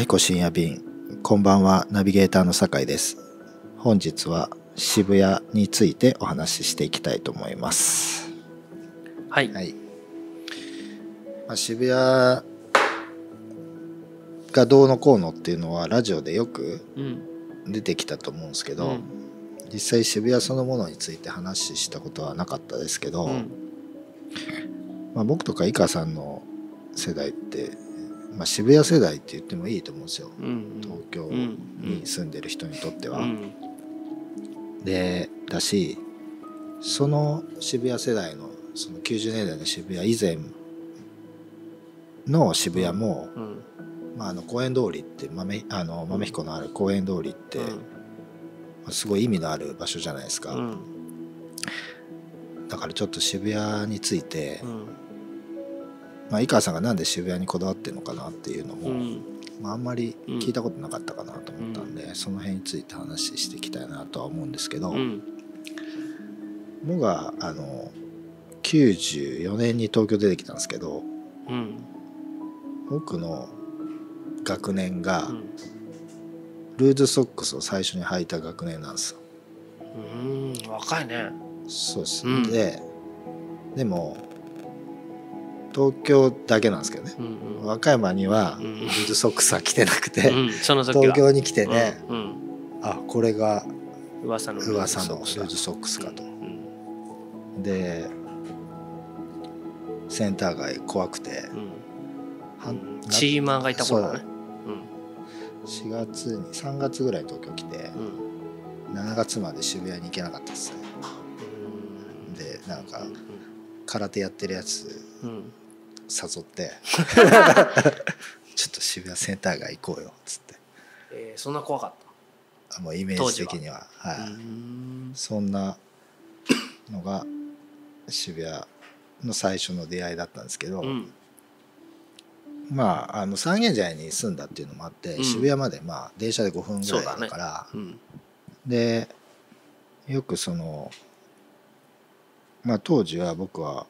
彦深夜便、こんばんは。ナビゲーターの酒井です。本日は渋谷についてお話ししていきたいと思います。はい、渋谷がどうのこうのっていうのはラジオでよく出てきたと思うんですけど、実際渋谷そのものについて話したことはなかったですけど、僕とか井川さんの世代って渋谷世代って言ってもいいと思うんですよ、東京に住んでる人にとっては。でだし、その渋谷世代のその90年代の渋谷以前の渋谷も、公園通りって、豆彦のある公園通りって、すごい意味のある場所じゃないですか。だからちょっと渋谷について、井川さんがなんで渋谷にこだわってるのかなっていうのも、あんまり聞いたことなかったかなと思ったんで、その辺について話していきたいなとは思うんですけど、僕が94年に東京出てきたんですけど、僕の学年がルーズソックスを最初に履いた学年なんですよ。若いね。そうです、でも東京だけなんですけどね、和歌山にはルーズソックスは着てなくて、東京に来てね、これが噂のルーズソックスかと。でセンター街怖くて、チーマンがいた頃だね。4月に3月ぐらいに東京来て、7月まで渋谷に行けなかったですね。でなんか空手やってるやつ誘ってちょっと渋谷センター街行こうよっつって、そんな怖かった？もうイメージ的には、そんなのが渋谷の最初の出会いだったんですけど、三軒茶屋に住んだっていうのもあって、渋谷まで電車で5分ぐらいだから、でよくその当時は僕は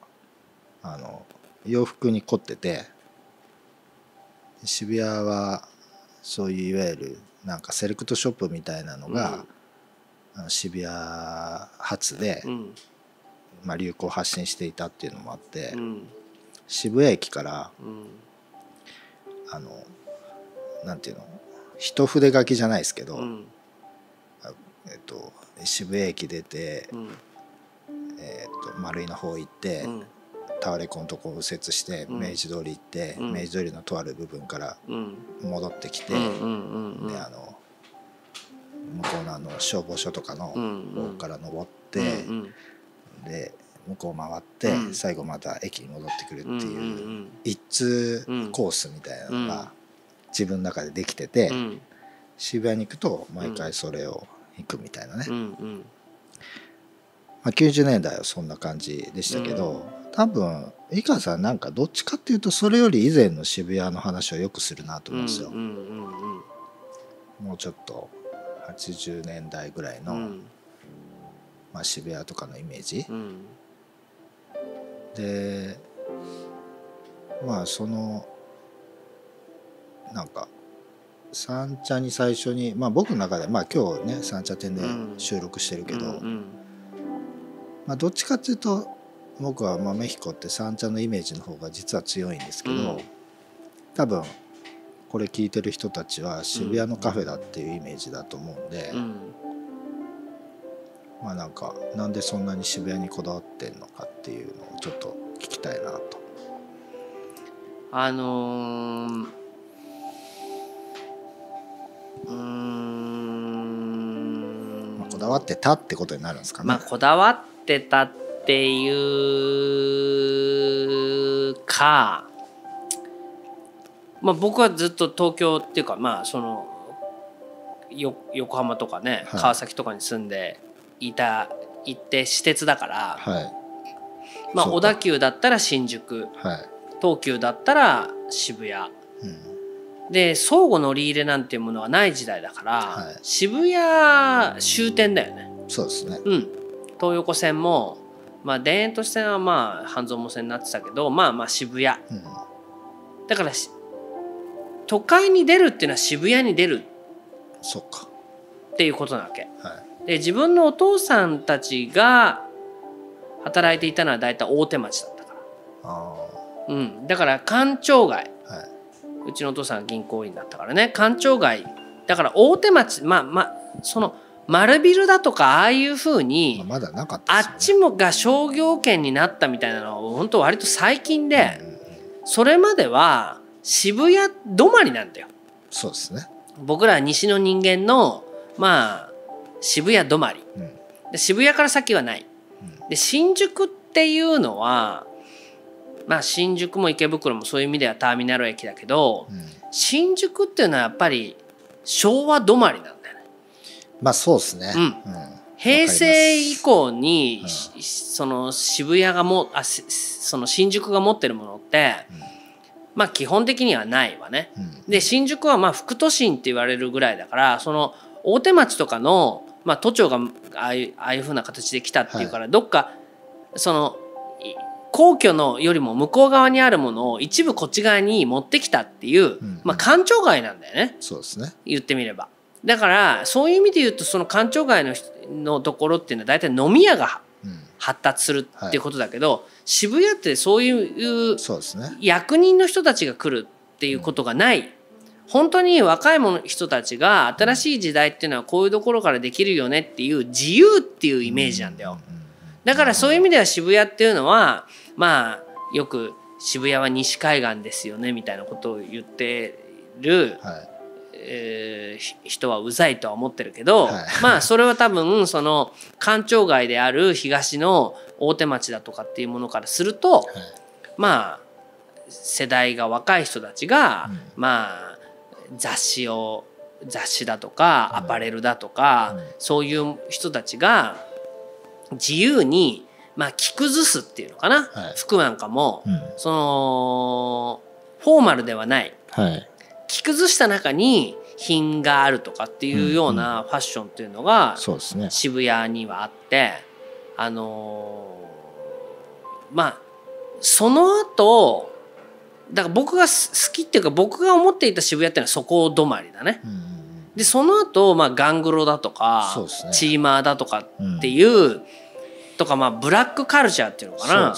洋服に凝ってて、渋谷はそういういわゆるなんかセレクトショップみたいなのが、渋谷発で、流行を発信していたっていうのもあって、渋谷駅から、なんていうの、一筆書きじゃないですけど、渋谷駅出て、丸井の方行って。タワレコのとこを右折して明治通り行って、明治通りのとある部分から戻ってきて、で向こうの消防署とかの方から登って、で向こう回って、最後また駅に戻ってくるっていう一通コースみたいなのが自分の中でできてて、渋谷に行くと毎回それを行くみたいなね。90年代はそんな感じでしたけど、多分井川さんなんかどっちかっていうとそれより以前の渋谷の話をよくするなと思うんですよ。もうちょっと80年代ぐらいの、渋谷とかのイメージ、でそのなんか三茶に最初に、僕の中で今日ね三茶店で収録してるけど、どっちかっていうと僕は豆彦って三茶のイメージの方が実は強いんですけど、多分これ聞いてる人たちは渋谷のカフェだっていうイメージだと思うんで、なんでそんなに渋谷にこだわってんのかっていうのをちょっと聞きたいなと。こだわってたってことになるんですかね。こだわってたっていうか、僕はずっと東京っていうか、その横浜とかね、川崎とかに住んでいて、私鉄だから、小田急だったら新宿、東急だったら渋谷、で相互乗り入れなんていうものはない時代だから、渋谷終点だよね。そうですね。東横線も田園都市線は半蔵門線になってたけど、渋谷だから東都会に出るっていうのは渋谷に出るっていうことなわけ、はい、で自分のお父さんたちが働いていたのは大体大手町だったからあ、うん、だから官庁街、はい、うちのお父さんは銀行員だったからね官庁街だから大手町まあまあその丸ビルだとかああいうふうにまだなかったですよね、あっちもが商業圏になったみたいなのは本当割と最近で、うん、それまでは渋谷止まりなんだよ。そうですね。僕ら西の人間のまあ渋谷止まり、うん、で渋谷から先はない、うん、で新宿っていうのはまあ新宿も池袋もそういう意味ではターミナル駅だけど、うん、新宿っていうのはやっぱり昭和止まりなんだよね。まあそうですね、うんうん、平成以降に、うん、その渋谷がもあその新宿が持ってるものって、うん、まあ基本的にはないわね、うん、で新宿はまあ副都心って言われるぐらいだからその大手町とかの、まあ、都庁がああいうふうな形で来たっていうから、はい、どっかその皇居のよりも向こう側にあるものを一部こっち側に持ってきたっていう、うんうん、まあ官庁街なんだよね。そうですね。言ってみればだからそういう意味で言うとその官庁街のところっていうのは大体飲み屋が発達するっていうことだけど、うんはい、渋谷ってそういう役人の人たちが来るっていうことがない、うん、本当に若い人たちが新しい時代っていうのはこういうところからできるよねっていう自由っていうイメージなんだよ、うんうん、だからそういう意味では渋谷っていうのはまあよく渋谷は西海岸ですよねみたいなことを言ってる、はい人はうざいとは思ってるけど、はい、まあそれは多分その官庁街である東の大手町だとかっていうものからすると、はい、まあ世代が若い人たちが、うん、まあ雑誌だとかアパレルだとか、うん、そういう人たちが自由にまあ着崩すっていうのかな、はい、服なんかも、うん、そのフォーマルではない。はい着崩した中に品があるとかっていうようなファッションっていうのが渋谷にはあってまあその後だから僕が好きっていうか僕が思っていた渋谷っていうのはそこ止まりだね。でその後まあガングロだとかチーマーだとかっていうとかまあブラックカルチャーっていうのかな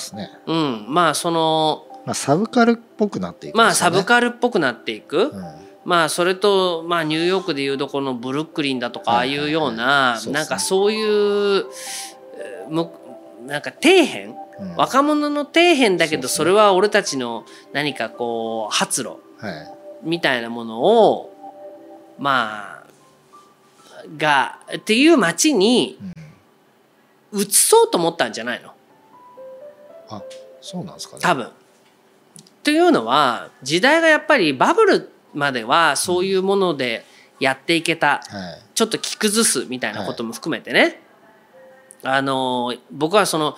うんまあそのまあサブカルっぽくなっていく、ね、まあサブカルっぽくなっていく、うん、まあそれとまあニューヨークでいうとこのブルックリンだとかああいうようななんかそういうなんか底辺、うん、若者の底辺だけどそれは俺たちの何かこう発露みたいなものをまあがっていう街に移そうと思ったんじゃないの？あ、そうなんですかね。多分。というのは時代がやっぱりバブルまではそういうものでやっていけた、うんはい、ちょっと着崩すみたいなことも含めてね、はい、僕はその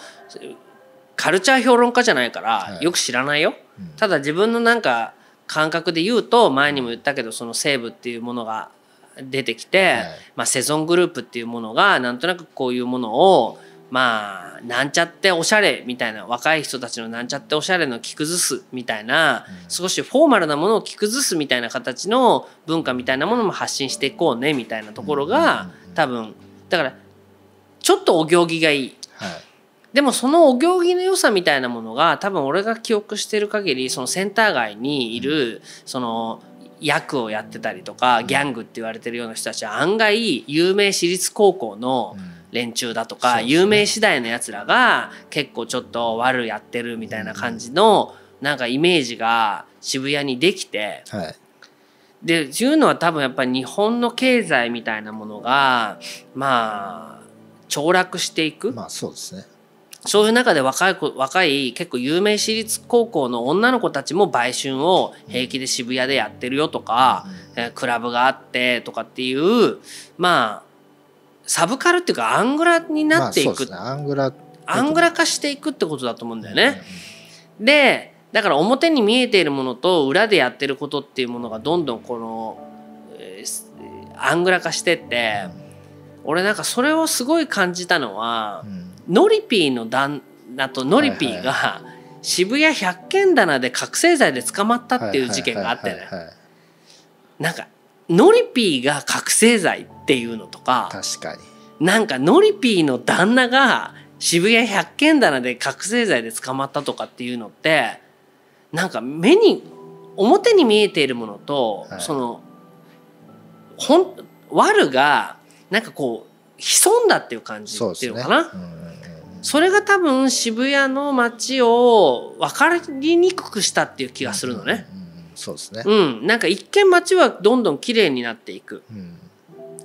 カルチャー評論家じゃないから、はい、よく知らないよ、うん、ただ自分のなんか感覚で言うと前にも言ったけどその西武っていうものが出てきて、はいまあ、セゾングループっていうものがなんとなくこういうものをまあなんちゃっておしゃれみたいな若い人たちのなんちゃっておしゃれの着崩すみたいな少しフォーマルなものを着崩すみたいな形の文化みたいなものも発信していこうねみたいなところが多分だからちょっとお行儀がいい、はい、でもそのお行儀の良さみたいなものが多分俺が記憶してる限りそのセンター街にいるその役をやってたりとかギャングって言われてるような人たちは案外有名私立高校の連中だとか有名次第のやつらが結構ちょっと悪やってるみたいな感じのなんかイメージが渋谷にできてでいうのは多分やっぱり日本の経済みたいなものがまあ凋落していくそういう中で若い結構有名私立高校の女の子たちも売春を平気で渋谷でやってるよとかクラブがあってとかっていうまあサブカルっていうかアングラになっていく、まあそうですね、アングラ化していくってことだと思うんだよね、うん、でだから表に見えているものと裏でやってることっていうものがどんどんこの、アングラ化してって、うん、俺なんかそれをすごい感じたのは、うん、ノリピーの旦那とノリピーが渋谷百軒棚で覚醒剤で捕まったっていう事件があってねなんかノリピーが覚醒剤っていうのとか、確かになんかノリピーの旦那が渋谷百軒棚で覚醒剤で捕まったとかっていうのって、なんか目に表に見えているものと、はい、その悪がなんかこう潜んだっていう感じっていうのかな。 そうですね。それが多分渋谷の街を分かりにくくしたっていう気がするのね。そうですね。なんか一見街はどんどん綺麗になっていく、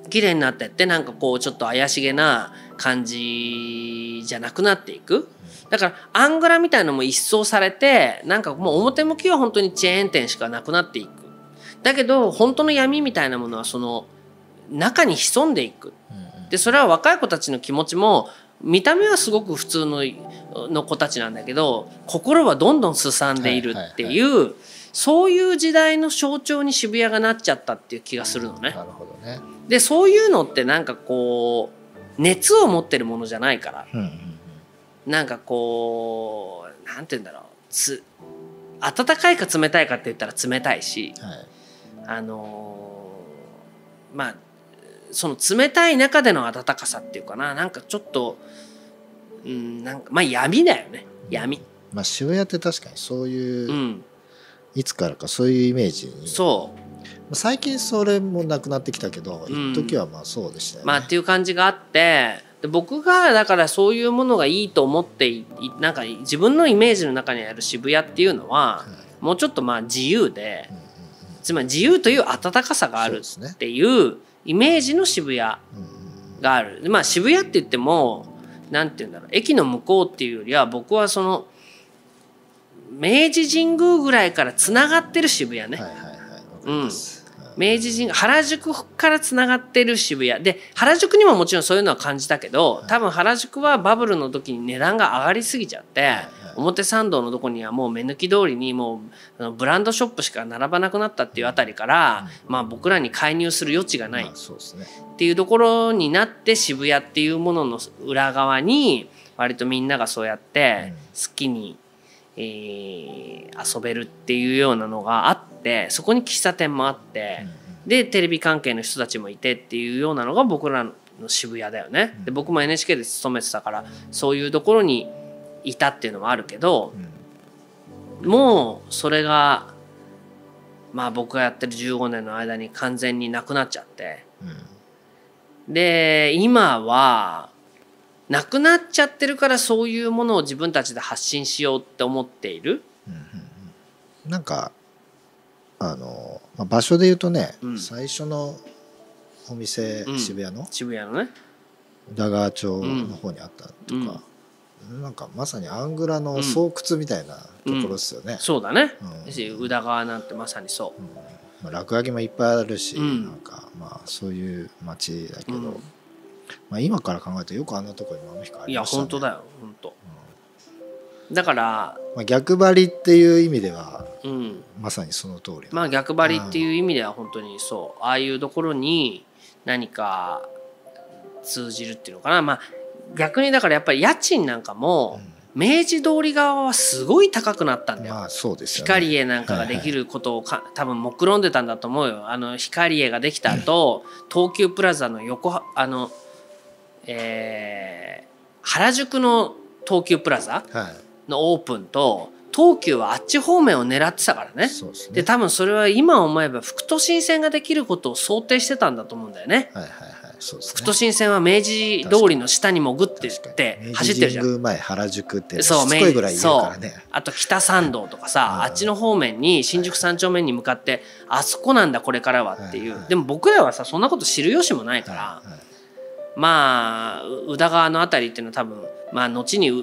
綺麗になってって、なんかこうちょっと怪しげな感じじゃなくなっていく。だからアングラみたいのも一掃されて、なんかもう表向きは本当にチェーン店しかなくなっていく。だけど本当の闇みたいなものはその中に潜んでいく。でそれは若い子たちの気持ちも、見た目はすごく普通の子たちなんだけど、心はどんどんすさんでいるっていう、そういう時代の象徴に渋谷がなっちゃったっていう気がするのね。なるほどね。でそういうのってなんかこう熱を持ってるものじゃないから、なんかこうなんて言うんだろう、温かいか冷たいかって言ったら冷たいし、まあその冷たい中での温かさっていうかな、なんかちょっと、なんかまあ闇だよね、闇。まあ渋谷って確かにそういう、いつからかそういうイメージに。そう。最近それもなくなってきたけど、一時はまあそうでしたよね。まあっていう感じがあって、で僕がだからそういうものがいいと思ってなんか自分のイメージの中にある渋谷っていうのは、もうちょっとまあ自由で、つまり自由という温かさがあるっていう。イメージの渋谷がある。まあ渋谷って言っても何て言うんだろう、駅の向こうっていうよりは僕はその明治神宮ぐらいからつながってる渋谷ね。明治神宮、原宿からつながってる渋谷で、原宿にももちろんそういうのは感じたけど、多分原宿はバブルの時に値段が上がりすぎちゃって。表参道のとこにはもう目抜き通りにもうブランドショップしか並ばなくなったっていうあたりから、まあ僕らに介入する余地がないっていうところになって、渋谷っていうものの裏側に割とみんながそうやって好きに遊べるっていうようなのがあって、そこに喫茶店もあって、でテレビ関係の人たちもいてっていうようなのが僕らの渋谷だよね。で僕も NHK で勤めてたから、そういうところにいたっていうのもあるけど、もうそれがまあ僕がやってる15年の間に完全になくなっちゃって、で今はなくなっちゃってるから、そういうものを自分たちで発信しようって思っている。なんか場所で言うとね、最初のお店、渋谷のね宇田川町の方にあったとか。なんかまさにアングラの巣窟みたいなところですよね。そうだね。宇田川なんてまさにそう。まあ落書きもいっぱいあるし、なんかまあそういう街だけど、まあ今から考えてよくあんなとこにあの光ありましたね。いや本当だよ、本当。だからまあ逆張りっていう意味では、まさにその通り。まあ逆張りっていう意味では本当にそう。ああいうところに何か通じるっていうのかな。まあ。逆にだからやっぱり家賃なんかも明治通り側はすごい高くなったんだよ。光栄なんかができることを多分目論んでたんだと思うよ。光栄ができた後、東急プラザの横原宿の東急プラザのオープンと、東急はあっち方面を狙ってたからね。で多分それは今思えば副都心線ができることを想定してたんだと思うんだよね。副都心線は明治通りの下に潜ってって走ってるじゃん。明治神宮前原宿ってすごいぐらいいるからね。あと北参道とかさ、あっちの方面に新宿三丁目に向かって、あそこなんだこれからはっていう。でも僕らはさ、そんなこと知る由もないから、まあ宇田川の辺りっていうのは多分まあ後にな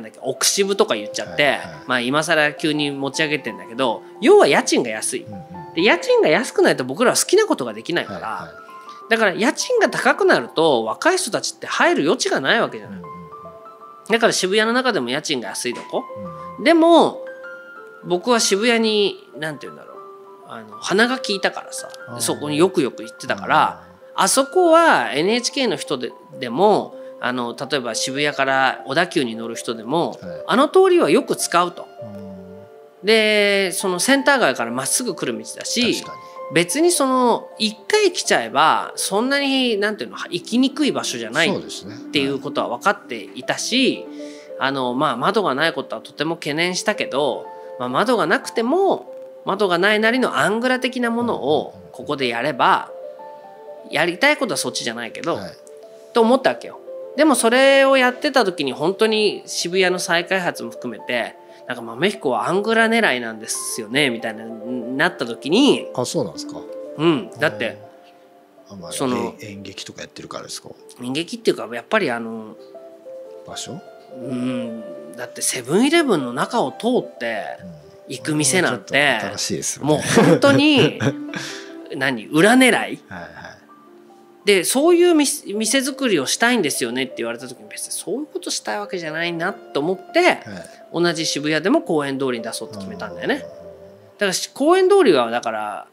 んだっけ奥渋とか言っちゃって、まあ今更急に持ち上げてんだけど、要は家賃が安い。で家賃が安くないと僕らは好きなことができないから、だから家賃が高くなると若い人たちって入る余地がないわけじゃない。だから渋谷の中でも家賃が安いとこ、でも僕は渋谷に何て言うんだろう、鼻が利いたからさ、そこによく行ってたから、あそこは NHK の人でも例えば渋谷から小田急に乗る人でも、あの通りはよく使うと。でそのセンター街からまっすぐ来る道だし、別にその1回来ちゃえばそんなになんていうの行きにくい場所じゃないっていうことは分かっていたし、まあ窓がないことはとても懸念したけど、まあ、窓がなくても窓がないなりのアングラ的なものをここでやればやりたいことはそっちじゃないけど、はい、と思ったわけよ。でもそれをやってた時に本当に渋谷の再開発も含めてなんか豆彦はアングラ狙いなんですよねみたいななった時に、あ、そうなんですか。うん、だってその演劇とかやってるからですか。演劇っていうかやっぱり場所、うん、だってセブンイレブンの中を通って行く店なんて、もう本当に何裏狙い。はいはい。でそういう店作りをしたいんですよねって言われた時に別にそういうことしたいわけじゃないなと思って、はい、同じ渋谷でも公園通りに出そうって決めたんだよね。だから公園通りはだから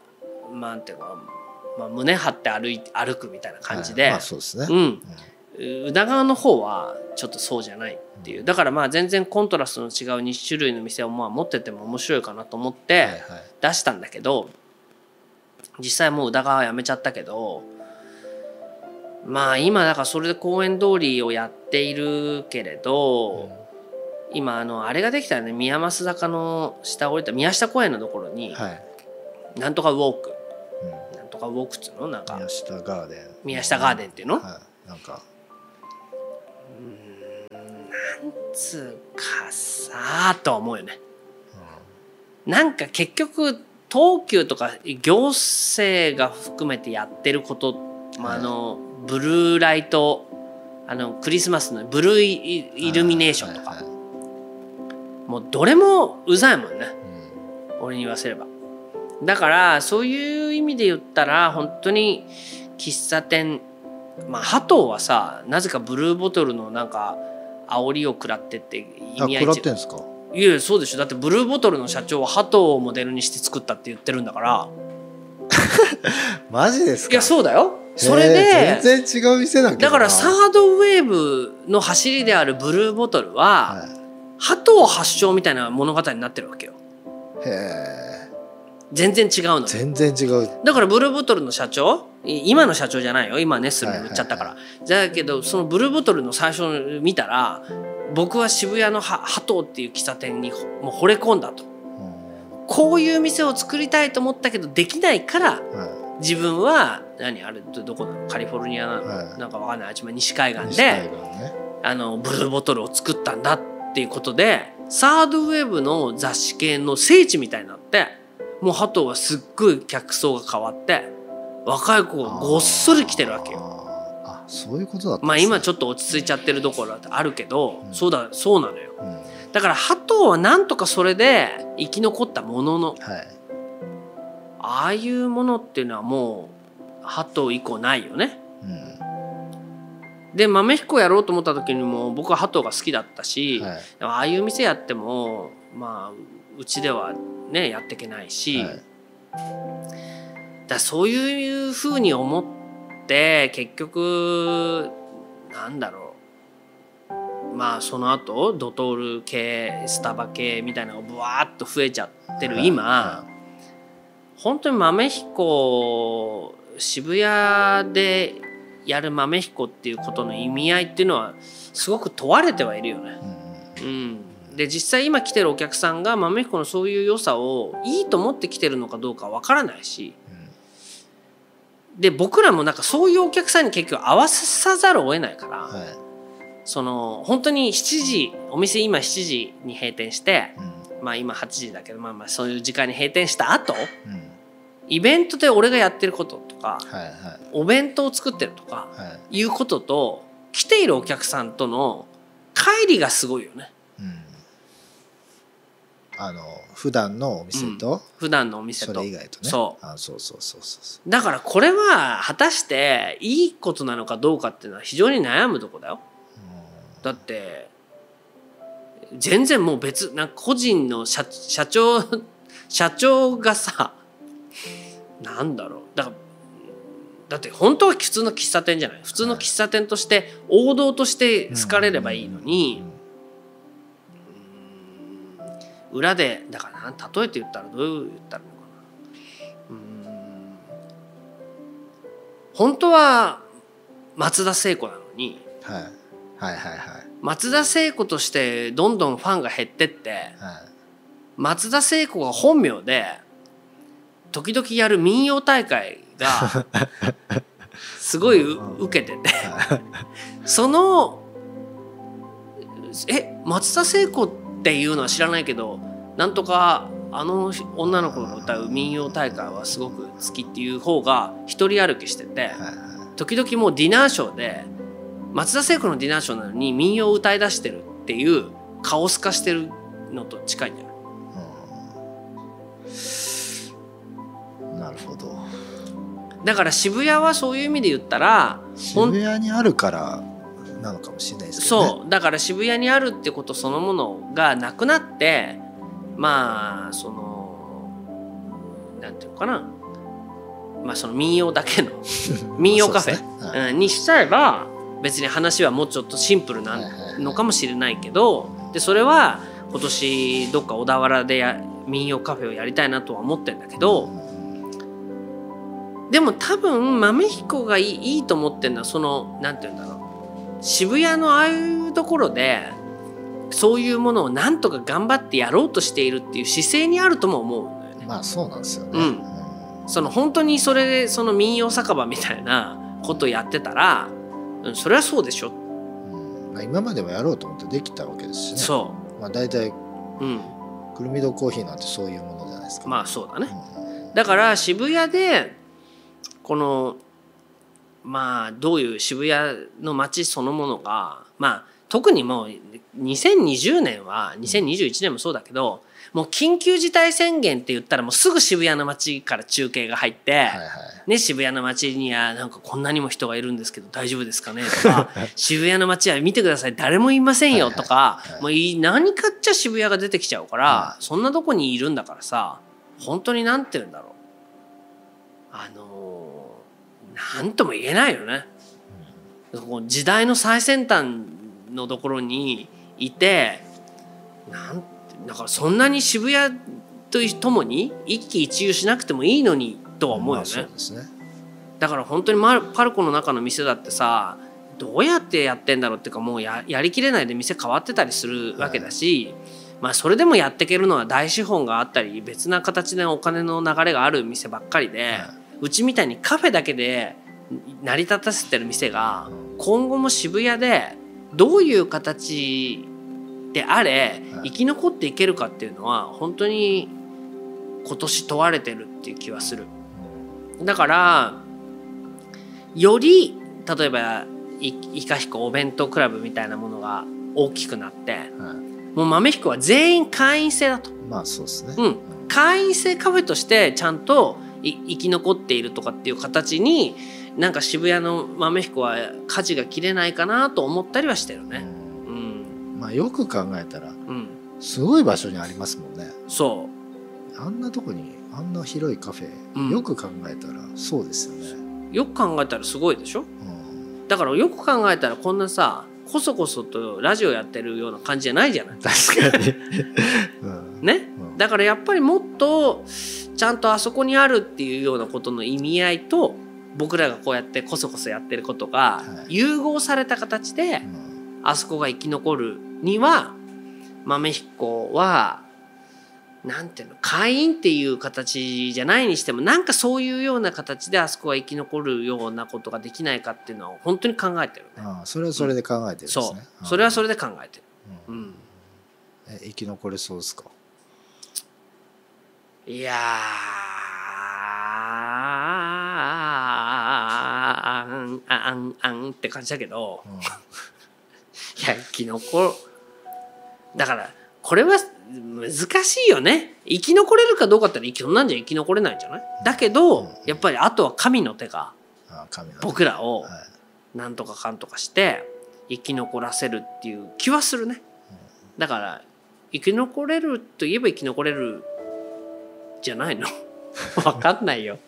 まあなんていうか、まあ、胸張って歩くみたいな感じで、宇田川の方はちょっとそうじゃないっていう、だからまあ全然コントラストの違う2種類の店をまあ持ってても面白いかなと思って出したんだけど、はい、はい、実際もう宇田川はやめちゃったけど。まあ今だからそれで公園通りをやっているけれど、うん、今あれができたらね、宮益坂の下降りた宮下公園のところに、はい、なんとかウォーク、うん、なんとかウォークっていうのなんか宮下ガーデン、宮下ガーデンっていうの、はい、なんかなんつうかさーとは思うよね、うん、なんか結局東急とか行政が含めてやってること、まあブルーライトクリスマスのブルーイルミネーションとかもうどれもうざいもんね、うん、俺に言わせれば。だからそういう意味で言ったら本当に喫茶店、まあハトはさなぜかブルーボトルのなんか煽りを食らってって意味合い違う。食らってんすか。いやそうでしょ、だってブルーボトルの社長はハトをモデルにして作ったって言ってるんだからマジですか。いやそうだよ。それで全然違う店なんだから、サードウェーブの走りであるブルーボトルは鳩を発祥みたいな物語になってるわけよ。へえ。全然違うの。全然違う。だからブルーボトルの社長、今の社長じゃないよ、今ねすぐ売っちゃったから。だけどそのブルーボトルの最初見たら僕は渋谷の鳩っていう喫茶店にもう惚れ込んだと、うん、こういう店を作りたいと思ったけどできないから、うん、自分は何あれどこなのカリフォルニアなの、はい、なんかわかんない、あっちも西海岸で、ね、ブルーボトルを作ったんだっていうことでサードウェーブの雑誌系の聖地みたいになって、もうハトはすっごい客層が変わって若い子がごっそり来てるわけよ。ああそういうことだったんですね。まあ今ちょっと落ち着いちゃってるところあるけど、うん、そうなのよ、うん、だからハトはなんとかそれで生き残ったものの、はい、ああいうものっていうのはもう鳩以降ないよね、うん、で豆彦やろうと思った時にも僕は鳩が好きだったし、はい、ああいう店やってもまあうちではねやっていけないし、はい、だそういうふうに思って結局なんだろう、まあその後ドトール系スタバ系みたいなのがブワーッと増えちゃってる今、はいはい、本当に豆彦、渋谷でやる豆彦っていうことの意味合いっていうのはすごく問われてはいるよね。うん、うん、で実際今来てるお客さんが豆彦のそういう良さをいいと思って来てるのかどうかわからないし、うん、で僕らもなんかそういうお客さんに結局合わさざるを得ないから、はい、その本当に7時、お店今7時に閉店して、うん、まあ今8時だけど、まあまあそういう時間に閉店した後、うん、イベントで俺がやってることとか、はい、はい、お弁当を作ってるとか、はい、いうことと来ているお客さんとの乖離がすごいよね。うん、普段のお店と、うん、普段のお店とそれ以外とね。そう。あ、そうそうそうそう。だからこれは果たしていいことなのかどうかっていうのは非常に悩むとこだよ。だって全然もう別なんか個人の社長がさ。なんだろう、だって本当は普通の喫茶店じゃない、普通の喫茶店として王道として好かれればいいのに、裏でだからな、例えて言ったらどう言ったらいいのかな、本当は松田聖子なのに、はい、はいはいはい、松田聖子としてどんどんファンが減ってって、はい、松田聖子が本名で時々やる民謡大会がすごい受けててその「え、松田聖子っていうのは知らないけどなんとかあの女の子が歌う民謡大会はすごく好き」っていう方が一人歩きしてて、時々もうディナーショーで松田聖子のディナーショーなのに民謡を歌い出してるっていうカオス化してるのと近いんじゃない？なるほど。だから渋谷はそういう意味で言ったら渋谷にあるからなのかもしれないですけどね。そう、だから渋谷にあるってことそのものがなくなって、まあそのなんていうのかな、まあその民謡だけの民謡カフェにしちゃえば別に話はもうちょっとシンプルなのかもしれないけど、でそれは今年どっか小田原で民謡カフェをやりたいなとは思ってるんだけど、でも多分豆彦がいいと思ってるのはそのなんていうんだろう、渋谷のああいうところでそういうものをなんとか頑張ってやろうとしているっていう姿勢にあるとも思うんだよね。まあそうなんですよね。うん、その本当にそれでその民謡酒場みたいなことやってたら、うん、それはそうでしょ。うん、まあ、今までもやろうと思ってできたわけですしね。そう。まあ大体、うん、くるみ堂コーヒーなんてそういうものじゃないですか。まあそうだね。うん、だから渋谷でこのまあどういう渋谷の街そのものが、まあ特にもう2020年は2021年もそうだけど、もう緊急事態宣言って言ったらもうすぐ渋谷の街から中継が入って、はいはいね、渋谷の街にはなんかこんなにも人がいるんですけど大丈夫ですかねとか渋谷の街は見てください誰もいませんよとか、もう何かっちゃ渋谷が出てきちゃうから、はい、そんなとこにいるんだからさ、本当になんて言うんだろう、なんとも言えないよね。時代の最先端のところにいて、だからそんなに渋谷とともに一喜一憂しなくてもいいのにとは思うよね。そうですね。だから本当にパルコの中の店だってさ、どうやってやってんだろうっていうか、もう やりきれないで店変わってたりするわけだし、はい、まあそれでもやっていけるのは大資本があったり別な形でお金の流れがある店ばっかりで、はい、うちみたいにカフェだけで成り立たせてる店が今後も渋谷でどういう形であれ生き残っていけるかっていうのは本当に今年問われてるっていう気はする。だからより例えばいかひこお弁当クラブみたいなものが大きくなって、もう豆彦は全員会員制だと。まあそうですね。うん、会員制カフェとしてちゃんと生き残っているとかっていう形に、なんか渋谷の豆彦は舵が切れないかなと思ったりはしてるね。うん、まあよく考えたら、うん、すごい場所にありますもんね。そう。あんなとこにあんな広いカフェ、うん、よく考えたらそうですよね。よく考えたらすごいでしょ。うん、だからよく考えたらこんなさ、こそこそとラジオやってるような感じじゃないじゃない。確かに。うん、ね。だからやっぱりもっとちゃんとあそこにあるっていうようなことの意味合いと僕らがこうやってこそこそやってることが融合された形であそこが生き残るには、豆彦はなんていうの、会員っていう形じゃないにしてもなんかそういうような形であそこが生き残るようなことができないかっていうのを本当に考えてるね。ああ、それはそれで考えてるんですね。そう、それはそれで考えてる。うん、生き残れそうですか？いやあんって感じだけど、うん、いや生き残る、だからこれは難しいよね。生き残れるかどうかって言ったらそんなんじゃ生き残れないんじゃない？だけど、うん、やっぱりあとは神の手が僕らをなんとかかんとかして生き残らせるっていう気はするね。だから生き残れるといえば生き残れるじゃないの。わかんないよ。